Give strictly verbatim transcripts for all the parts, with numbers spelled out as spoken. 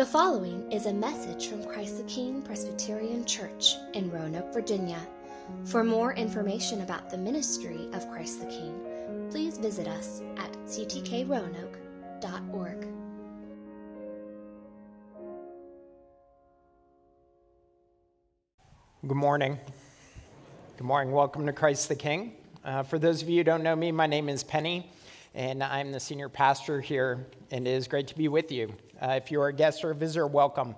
The following is a message from Christ the King Presbyterian Church in Roanoke, Virginia. For more information about the ministry of Christ the King, please visit us at c t k roanoke dot org. Good morning. Good morning. Welcome to Christ the King. Uh, for those of you who don't know me, my name is Penny, and I'm the senior pastor here, and it is great to be with you. Uh, if you are a guest or a visitor, welcome.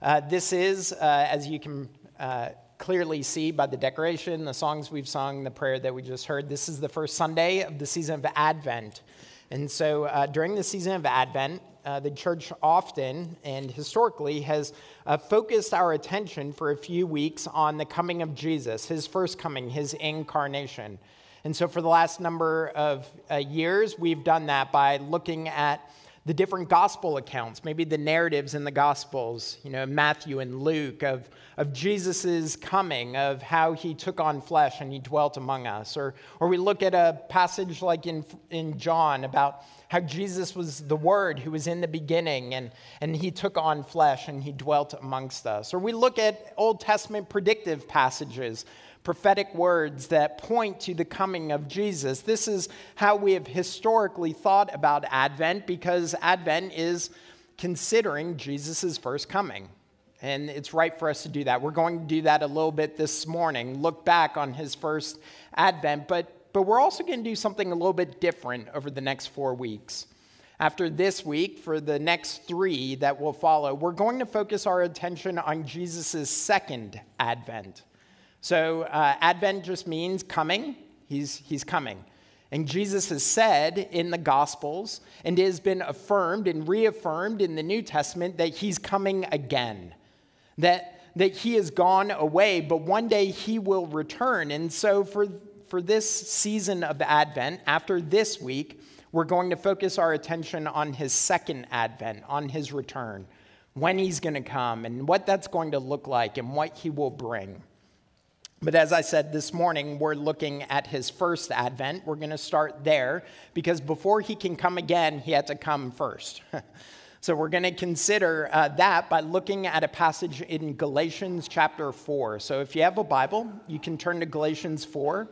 Uh, this is, uh, as you can uh, clearly see by the decoration, the songs we've sung, the prayer that we just heard, this is the first Sunday of the season of Advent. And so uh, during the season of Advent, uh, the church often and historically has uh, focused our attention for a few weeks on the coming of Jesus, his first coming, his incarnation. And so for the last number of uh, years, we've done that by looking at the different gospel accounts, maybe the narratives in the gospels, you know, Matthew and Luke, of, of Jesus's coming, of how he took on flesh and he dwelt among us. Or or we look at a passage like in in John about how Jesus was the Word who was in the beginning, and, and he took on flesh and he dwelt amongst us. Or we look at Old Testament predictive passages, prophetic words that point to the coming of Jesus. This is how we have historically thought about Advent, because Advent is considering Jesus' first coming. And it's right for us to do that. We're going to do that a little bit this morning, look back on his first Advent, but, but we're also going to do something a little bit different over the next four weeks. After this week, for the next three that will follow, we're going to focus our attention on Jesus' second Advent. So uh, Advent just means coming. He's, he's coming. And Jesus has said in the Gospels, and it has been affirmed and reaffirmed in the New Testament, that he's coming again, that that he has gone away, but one day he will return. And so for, for this season of Advent, after this week, we're going to focus our attention on his second Advent, on his return, when he's going to come and what that's going to look like and what he will bring. But as I said this morning, we're looking at his first Advent. We're going to start there because before he can come again, he had to come first. So we're going to consider uh, that by looking at a passage in Galatians chapter four. So if you have a Bible, you can turn to Galatians four.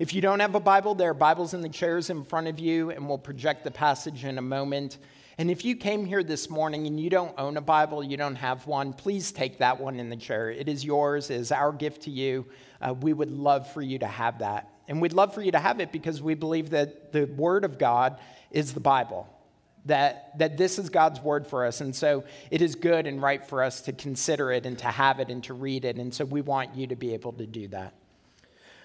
If you don't have a Bible, there are Bibles in the chairs in front of you, and we'll project the passage in a moment. And if you came here this morning and you don't own a Bible, you don't have one, please take that one in the chair. It is yours. It is our gift to you. Uh, we would love for you to have that. And we'd love for you to have it because we believe that the Word of God is the Bible, that, that this is God's Word for us. And so it is good and right for us to consider it and to have it and to read it. And so we want you to be able to do that.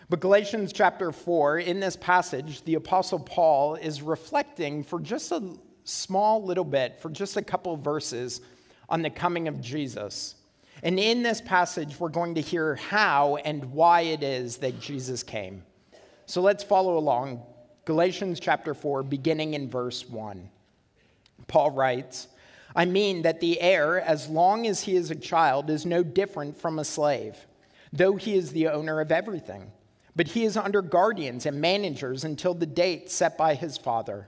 But Galatians chapter four, in this passage, the Apostle Paul is reflecting for just a small little bit, for just a couple of verses, on the coming of Jesus. And in this passage, we're going to hear how and why it is that Jesus came. So let's follow along. Galatians chapter four, beginning in verse one. Paul writes, "I mean that the heir, as long as he is a child, is no different from a slave, though he is the owner of everything. But he is under guardians and managers until the date set by his father.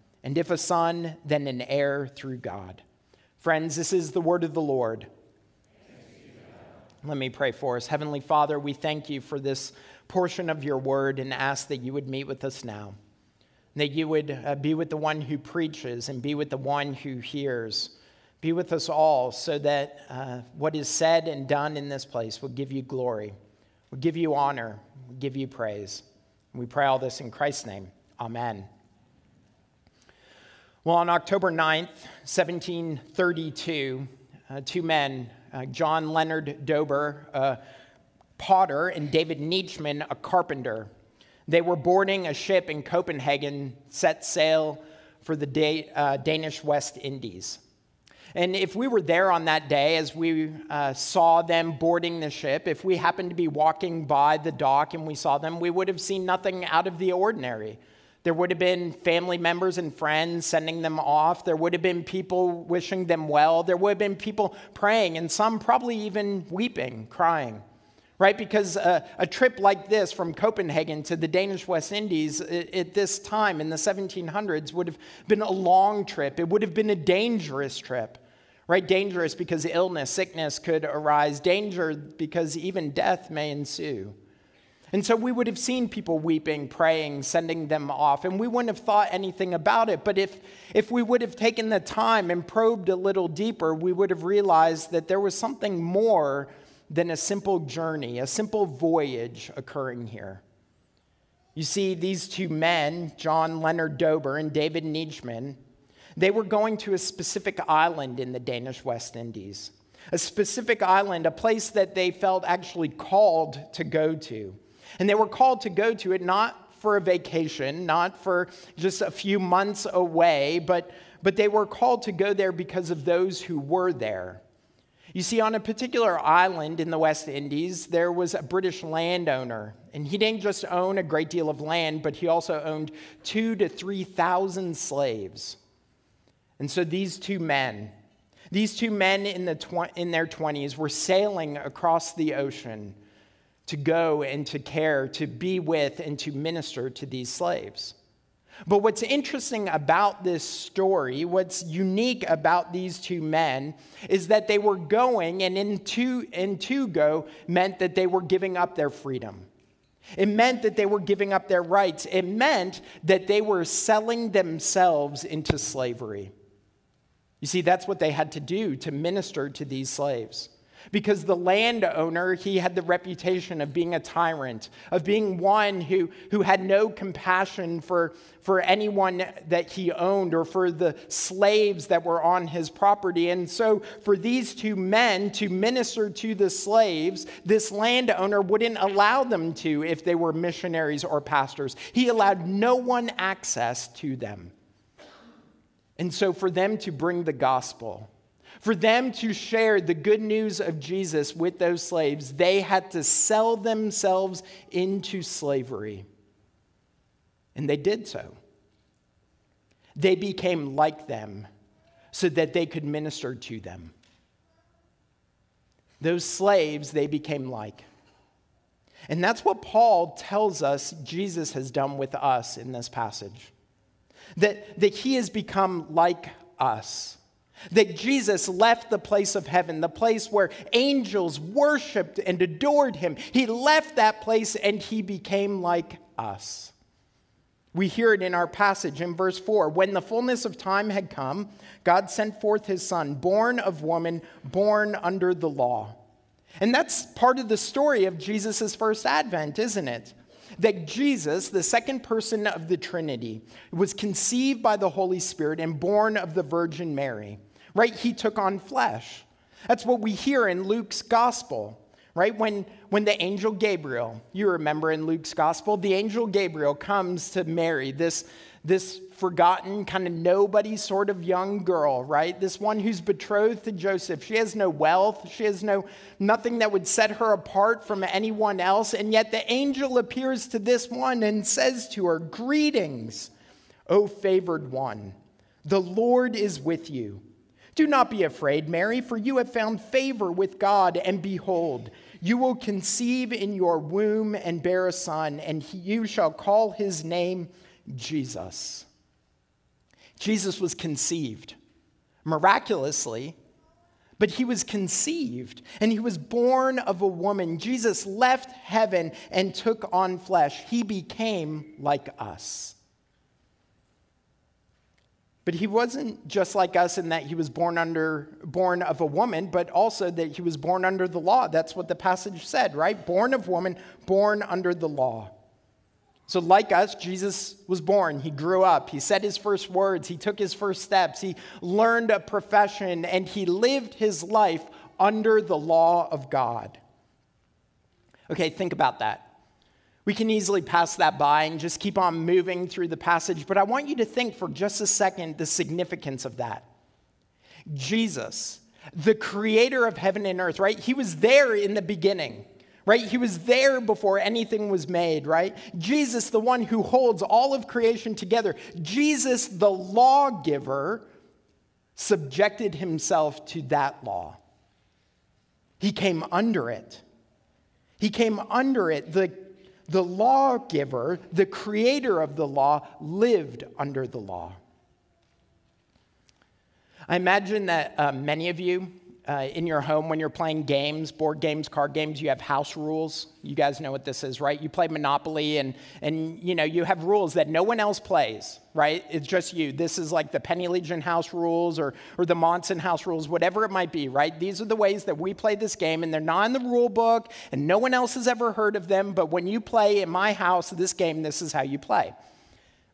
And if a son, then an heir through God." Friends, this is the word of the Lord. Let me pray for us. Heavenly Father, we thank you for this portion of your word and ask that you would meet with us now, that you would uh, be with the one who preaches and be with the one who hears. Be with us all so that uh, what is said and done in this place will give you glory, will give you honor, will give you praise. And we pray all this in Christ's name. Amen. Well, on October ninth, seventeen thirty-two, uh, two men, uh, John Leonard Dober, a potter, and David Nitschmann, a carpenter, they were boarding a ship in Copenhagen, set sail for the da- uh, Danish West Indies. And if we were there on that day as we uh, saw them boarding the ship, if we happened to be walking by the dock and we saw them, we would have seen nothing out of the ordinary. There would have been family members and friends sending them off. There would have been people wishing them well. There would have been people praying, and some probably even weeping, crying, right? Because a, a trip like this from Copenhagen to the Danish West Indies at, at this time in the seventeen hundreds would have been a long trip. It would have been a dangerous trip, right? Dangerous because illness, sickness could arise. Danger because even death may ensue. And so we would have seen people weeping, praying, sending them off, and we wouldn't have thought anything about it. But if, if we would have taken the time and probed a little deeper, we would have realized that there was something more than a simple journey, a simple voyage occurring here. You see, these two men, John Leonard Dober and David Nitschmann, they were going to a specific island in the Danish West Indies, a specific island, a place that they felt actually called to go to. And they were called to go to it not for a vacation, not for just a few months away, but, but they were called to go there because of those who were there. You see, on a particular island in the West Indies, there was a British landowner. And he didn't just own a great deal of land, but he also owned two to three thousand slaves. And so these two men, these two men in, the tw- in their twenties were sailing across the ocean to go and to care, to be with and to minister to these slaves. But what's interesting about this story, what's unique about these two men, is that they were going, and in to, in to go meant that they were giving up their freedom. It meant that they were giving up their rights. It meant that they were selling themselves into slavery. You see, that's what they had to do to minister to these slaves. Because the landowner, he had the reputation of being a tyrant, of being one who, who had no compassion for, for anyone that he owned or for the slaves that were on his property. And so for these two men to minister to the slaves, this landowner wouldn't allow them to if they were missionaries or pastors. He allowed no one access to them. And so for them to bring the gospel, for them to share the good news of Jesus with those slaves, they had to sell themselves into slavery. And they did so. They became like them so that they could minister to them. Those slaves, they became like. And that's what Paul tells us Jesus has done with us in this passage. That, that he has become like us. That Jesus left the place of heaven, the place where angels worshiped and adored him. He left that place and he became like us. We hear it in our passage in verse four. When the fullness of time had come, God sent forth his son, born of woman, born under the law. And that's part of the story of Jesus' first advent, isn't it? That Jesus, the second person of the Trinity, was conceived by the Holy Spirit and born of the Virgin Mary, right? He took on flesh. That's what we hear in Luke's gospel, right? When, when the angel Gabriel, you remember in Luke's gospel, the angel Gabriel comes to Mary, this, this forgotten kind of nobody sort of young girl, right? This one who's betrothed to Joseph. She has no wealth. She has no nothing that would set her apart from anyone else. And yet the angel appears to this one and says to her, "Greetings, O favored one. The Lord is with you. Do not be afraid, Mary, for you have found favor with God. And behold, you will conceive in your womb and bear a son, and he, you shall call his name Jesus." Jesus was conceived miraculously, but he was conceived and he was born of a woman. Jesus left heaven and took on flesh. He became like us. But he wasn't just like us in that he was born under, born of a woman, but also that he was born under the law. That's what the passage said, right? Born of woman, born under the law. So like us, Jesus was born, he grew up, he said his first words, he took his first steps, he learned a profession, and he lived his life under the law of God. Okay, think about that. We can easily pass that by and just keep on moving through the passage, but I want you to think for just a second the significance of that. Jesus, the creator of heaven and earth, right? He was there in the beginning, right? He was there before anything was made, right? Jesus, the one who holds all of creation together. Jesus, the lawgiver, subjected himself to that law. He came under it. He came under it. The, the lawgiver, the creator of the law, lived under the law. I imagine that uh, many of you uh, in your home, when you're playing games, board games, card games, you have house rules. You guys know what this is, right? You play Monopoly, and, and you know, you have rules that no one else plays, right? It's just you. This is like the Penny Legion house rules or, or the Monson house rules, whatever it might be, right? These are the ways that we play this game, and they're not in the rule book, and no one else has ever heard of them, but when you play in my house this game, this is how you play.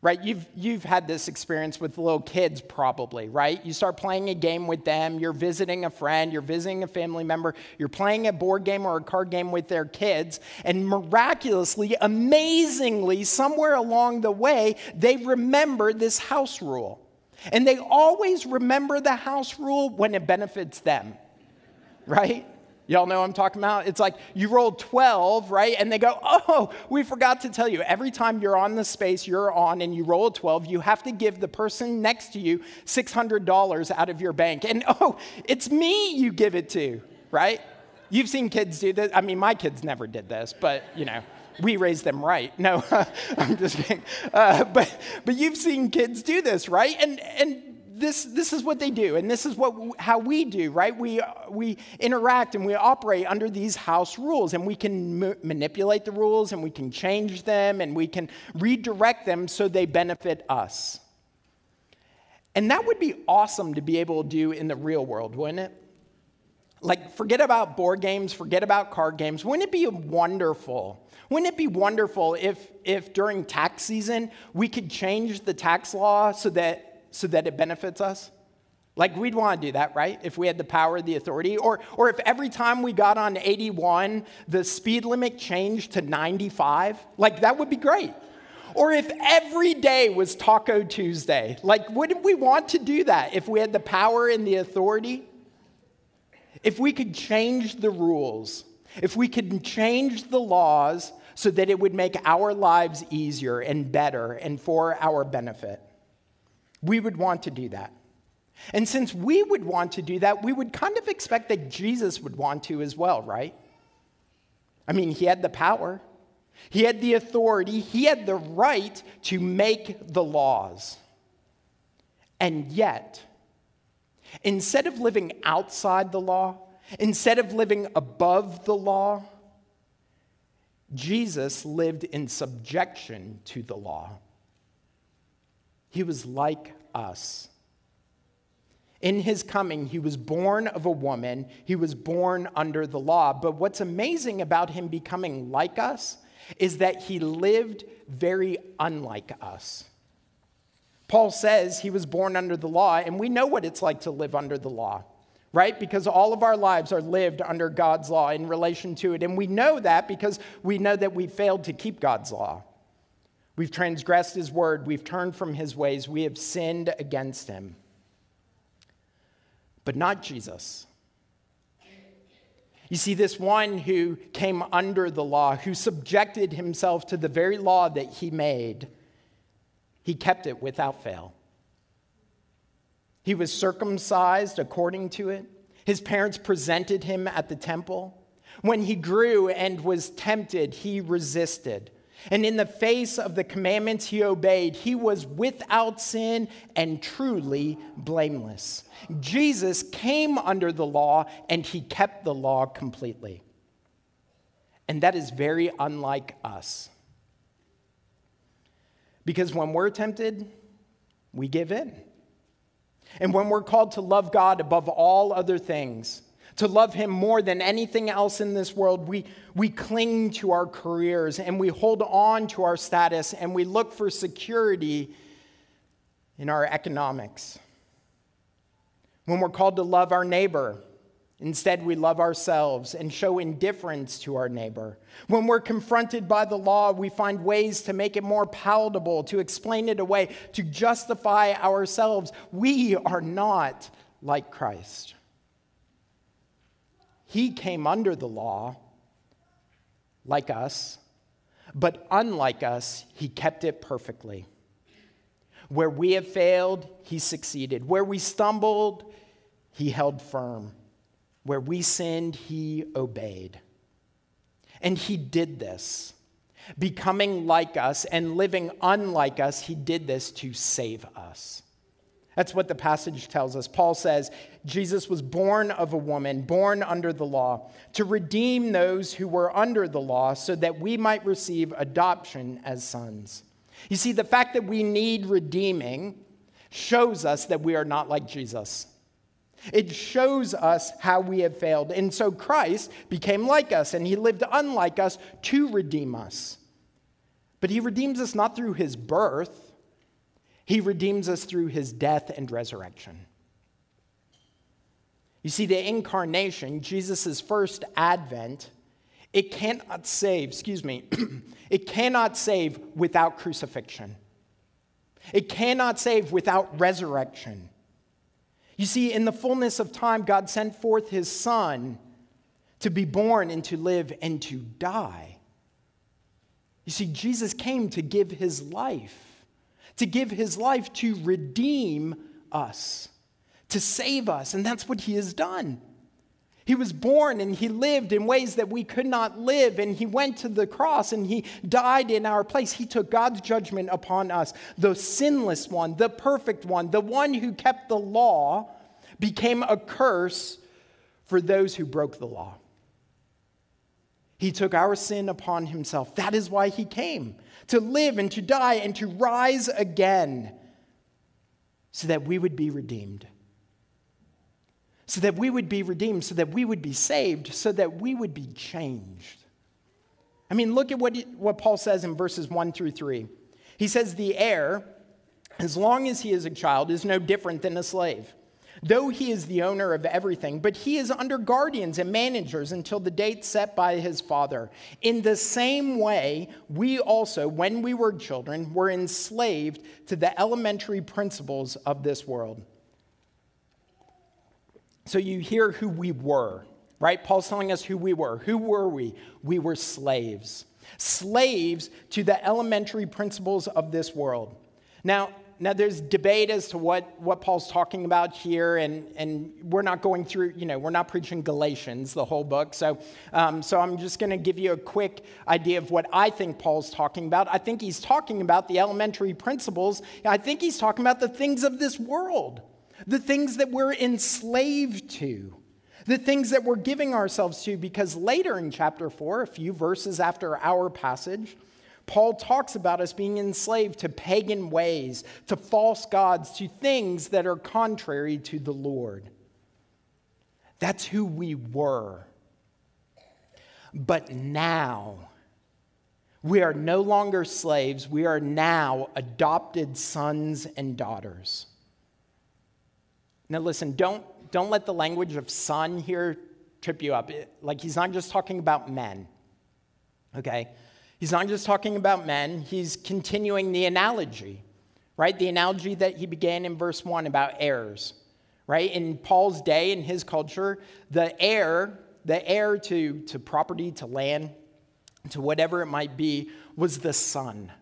Right, you've, you've had this experience with little kids probably, right? You start playing a game with them, you're visiting a friend, you're visiting a family member, you're playing a board game or a card game with their kids, and miraculously, amazingly, somewhere along the way, they remember this house rule. And they always remember the house rule when it benefits them, right? Y'all know what I'm talking about? It's like you roll twelve, right? And they go, oh, we forgot to tell you. Every time you're on the space you're on and you roll a twelve, you have to give the person next to you six hundred dollars out of your bank. And oh, it's me you give it to, right? You've seen kids do this. I mean, my kids never did this, but, you know. We raised them right. No, I'm just kidding. Uh, but, but you've seen kids do this, right? And, and This, this is what they do, and this is what how we do, right? We, we interact and we operate under these house rules, and we can ma- manipulate the rules, and we can change them, and we can redirect them so they benefit us. And that would be awesome to be able to do in the real world, wouldn't it? Like, forget about board games, forget about card games. Wouldn't it be wonderful? Wouldn't it be wonderful if, if during tax season we could change the tax law so that so that it benefits us? Like, we'd want to do that, right? If we had the power, the authority, or, or if every time we got on eighty-one, the speed limit changed to ninety-five, like, that would be great. Or if every day was Taco Tuesday, like, wouldn't we want to do that if we had the power and the authority? If we could change the rules, if we could change the laws so that it would make our lives easier and better and for our benefit. We would want to do that. And since we would want to do that, we would kind of expect that Jesus would want to as well, right? I mean, he had the power. He had the authority. He had the right to make the laws. And yet, instead of living outside the law, instead of living above the law, Jesus lived in subjection to the law. He was like us. In his coming, he was born of a woman. He was born under the law. But what's amazing about him becoming like us is that he lived very unlike us. Paul says he was born under the law, and we know what it's like to live under the law, right? Because all of our lives are lived under God's law in relation to it. And we know that because we know that we failed to keep God's law. We've transgressed his word. We've turned from his ways. We have sinned against him. But not Jesus. You see, this one who came under the law, who subjected himself to the very law that he made, he kept it without fail. He was circumcised according to it. His parents presented him at the temple. When he grew and was tempted, he resisted. And in the face of the commandments he obeyed, he was without sin and truly blameless. Jesus came under the law, and he kept the law completely. And that is very unlike us. Because when we're tempted, we give in. And when we're called to love God above all other things, to love him more than anything else in this world, we, we cling to our careers and we hold on to our status and we look for security in our economics. When we're called to love our neighbor, instead we love ourselves and show indifference to our neighbor. When we're confronted by the law, we find ways to make it more palatable, to explain it away, to justify ourselves. We are not like Christ. He came under the law like us, but unlike us, he kept it perfectly. Where we have failed, he succeeded. Where we stumbled, he held firm. Where we sinned, he obeyed. And he did this. Becoming like us and living unlike us, he did this to save us. That's what the passage tells us. Paul says, Jesus was born of a woman, born under the law, to redeem those who were under the law so that we might receive adoption as sons. You see, the fact that we need redeeming shows us that we are not like Jesus. It shows us how we have failed. And so Christ became like us, and he lived unlike us to redeem us. But he redeems us not through his birth. He redeems us through his death and resurrection. You see, the incarnation, Jesus' first advent, it cannot save, excuse me, it cannot save without crucifixion. It cannot save without resurrection. You see, in the fullness of time, God sent forth his Son to be born and to live and to die. You see, Jesus came to give his life, to give his life to redeem us, to save us, and that's what he has done. He was born and he lived in ways that we could not live, and he went to the cross and he died in our place. He took God's judgment upon us. The sinless one, the perfect one, the one who kept the law became a curse for those who broke the law. He took our sin upon himself. That is why he came, to live and to die and to rise again so that we would be redeemed. So that we would be redeemed, so that we would be saved, so that we would be changed. I mean, look at what, he, what Paul says in verses one through three. He says, the heir, as long as he is a child, is no different than a slave, though he is the owner of everything, but he is under guardians and managers until the date set by his father. In the same way, we also, when we were children, were enslaved to the elementary principles of this world. So you hear who we were, right? Paul's telling us who we were. Who were we? We were slaves. Slaves to the elementary principles of this world. Now, now there's debate as to what, what Paul's talking about here, and, and we're not going through, you know, we're not preaching Galatians, the whole book. So, um, so I'm just going to give you a quick idea of what I think Paul's talking about. I think he's talking about the elementary principles. I think he's talking about the things of this world. The things that we're enslaved to, the things that we're giving ourselves to, because later in chapter four, a few verses after our passage, Paul talks about us being enslaved to pagan ways, to false gods, to things that are contrary to the Lord. That's who we were. But now, we are no longer slaves. We are now adopted sons and daughters. Now listen, don't, don't let the language of son here trip you up. It, like, he's not just talking about men, okay? He's not just talking about men. He's continuing the analogy, right? The analogy that he began in verse one about heirs, right? In Paul's day, in his culture, the heir, the heir to, to property, to land, to whatever it might be, was the son.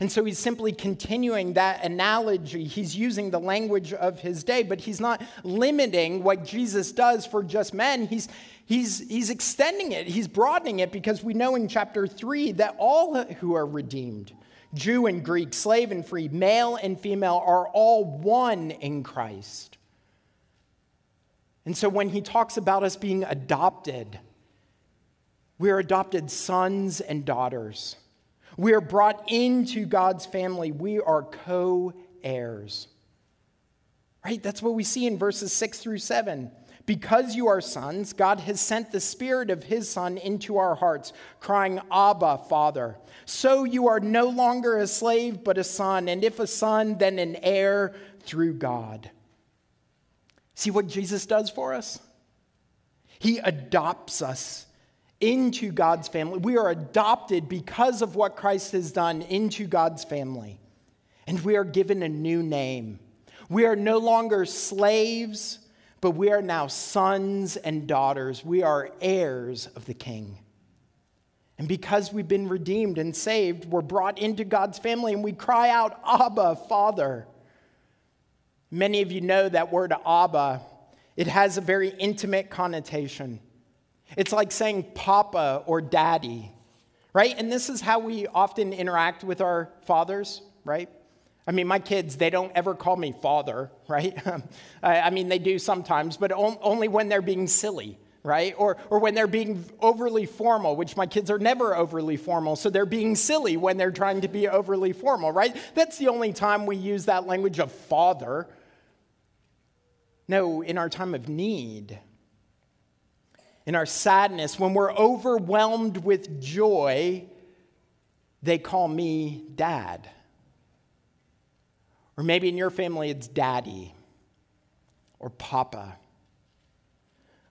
And so he's simply continuing that analogy. He's using the language of his day, but he's not limiting what Jesus does for just men. He's, he's, he's extending it. He's broadening it, because we know in chapter three that all who are redeemed, Jew and Greek, slave and free, male and female, are all one in Christ. And so when he talks about us being adopted, we are adopted sons and daughters. We are brought into God's family. We are co-heirs. Right? That's what we see in verses six through seven. Because you are sons, God has sent the Spirit of his Son into our hearts, crying, Abba, Father. So you are no longer a slave, but a son. And if a son, then an heir through God. See what Jesus does for us? He adopts us into God's family. We are adopted because of what Christ has done into God's family. And we are given a new name. We are no longer slaves but we are now sons and daughters. We are heirs of the King. And because we've been redeemed and saved, we're brought into God's family, and we cry out, Abba, Father. Many of you know that word Abba. It has a very intimate connotation. It's like saying Papa or Daddy, right? And this is how we often interact with our fathers, right? I mean, my kids, they don't ever call me father, right? I mean, they do sometimes, but only when they're being silly, right? Or or when they're being overly formal, which my kids are never overly formal, so they're being silly when they're trying to be overly formal, right? That's the only time we use that language of father. No, in our time of need, in our sadness, when we're overwhelmed with joy, they call me dad. Or maybe in your family, it's daddy or papa.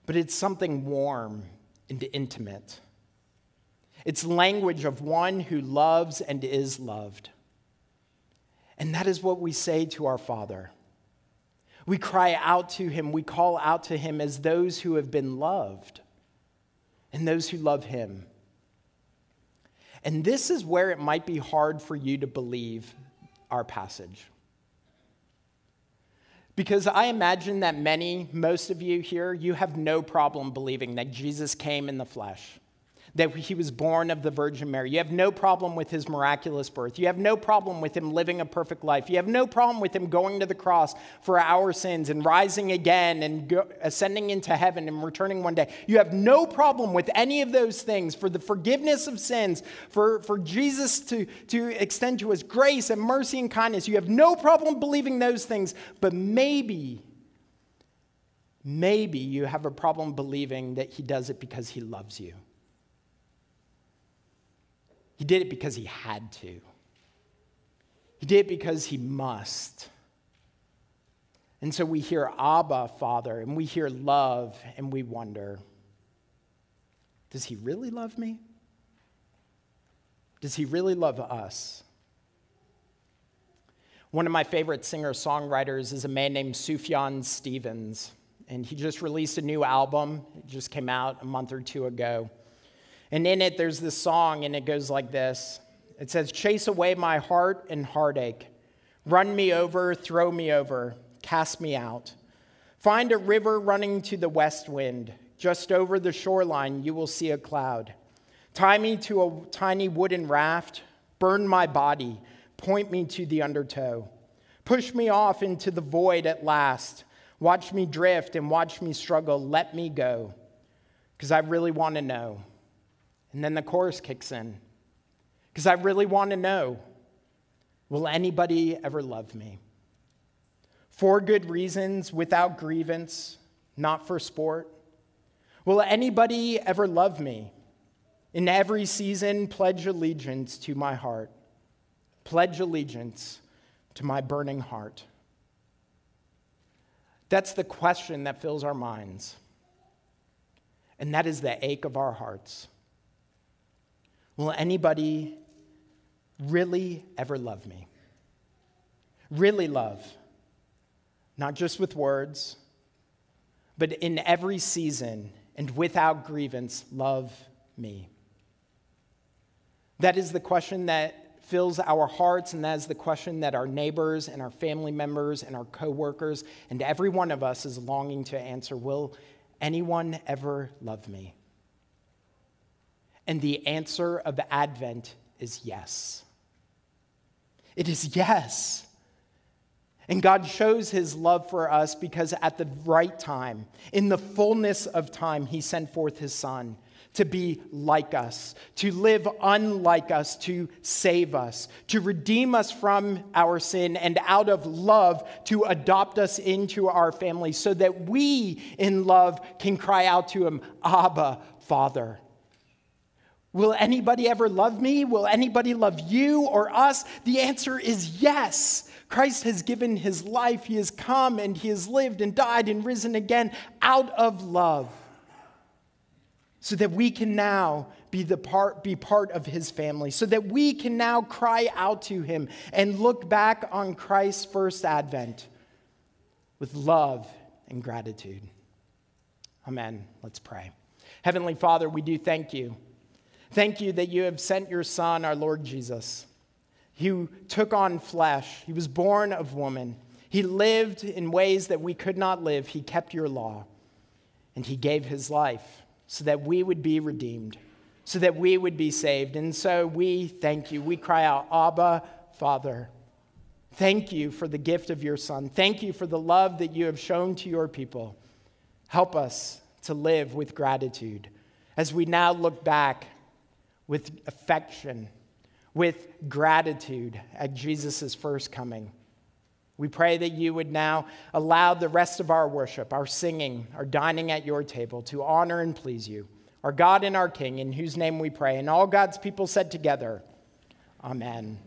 But it's something warm and intimate. It's language of one who loves and is loved. And that is what we say to our Father. We cry out to him, we call out to him as those who have been loved and those who love him. And this is where it might be hard for you to believe our passage. Because I imagine that many, most of you here, you have no problem believing that Jesus came in the flesh, that he was born of the Virgin Mary. You have no problem with his miraculous birth. You have no problem with him living a perfect life. You have no problem with him going to the cross for our sins and rising again and go, ascending into heaven and returning one day. You have no problem with any of those things, for the forgiveness of sins, for, for Jesus to, to extend to us grace and mercy and kindness. You have no problem believing those things, but maybe, maybe you have a problem believing that he does it because he loves you. He did it because he had to. He did it because he must. And so we hear Abba, Father, and we hear love, and we wonder, does he really love me? Does he really love us? One of my favorite singer-songwriters is a man named Sufjan Stevens, and he just released a new album. It just came out a month or two ago. And in it, there's this song, and it goes like this. It says, chase away my heart and heartache. Run me over, throw me over, cast me out. Find a river running to the west wind. Just over the shoreline, you will see a cloud. Tie me to a tiny wooden raft. Burn my body. Point me to the undertow. Push me off into the void at last. Watch me drift and watch me struggle. Let me go, because I really want to know. And then the chorus kicks in. Because I really want to know, will anybody ever love me? For good reasons, without grievance, not for sport. Will anybody ever love me? In every season, pledge allegiance to my heart. Pledge allegiance to my burning heart. That's the question that fills our minds. And that is the ache of our hearts. Will anybody really ever love me? Really love, not just with words, but in every season and without grievance, love me. That is the question that fills our hearts, and that is the question that our neighbors and our family members and our coworkers and every one of us is longing to answer. Will anyone ever love me? And the answer of Advent is yes. It is yes. And God shows his love for us because at the right time, in the fullness of time, he sent forth his Son to be like us, to live unlike us, to save us, to redeem us from our sin, and out of love to adopt us into our family so that we in love can cry out to him, Abba, Father. Will anybody ever love me? Will anybody love you or us? The answer is yes. Christ has given his life. He has come and he has lived and died and risen again out of love so that we can now be, the part, be part of his family, so that we can now cry out to him and look back on Christ's first advent with love and gratitude. Amen. Let's pray. Heavenly Father, we do thank you. Thank you that you have sent your Son, our Lord Jesus. He took on flesh. He was born of woman. He lived in ways that we could not live. He kept your law, and he gave his life so that we would be redeemed, so that we would be saved. And so we thank you. We cry out, Abba, Father. Thank you for the gift of your Son. Thank you for the love that you have shown to your people. Help us to live with gratitude as we now look back with affection, with gratitude at Jesus' first coming. We pray that you would now allow the rest of our worship, our singing, our dining at your table to honor and please you, our God and our King, in whose name we pray. And all God's people said together, Amen.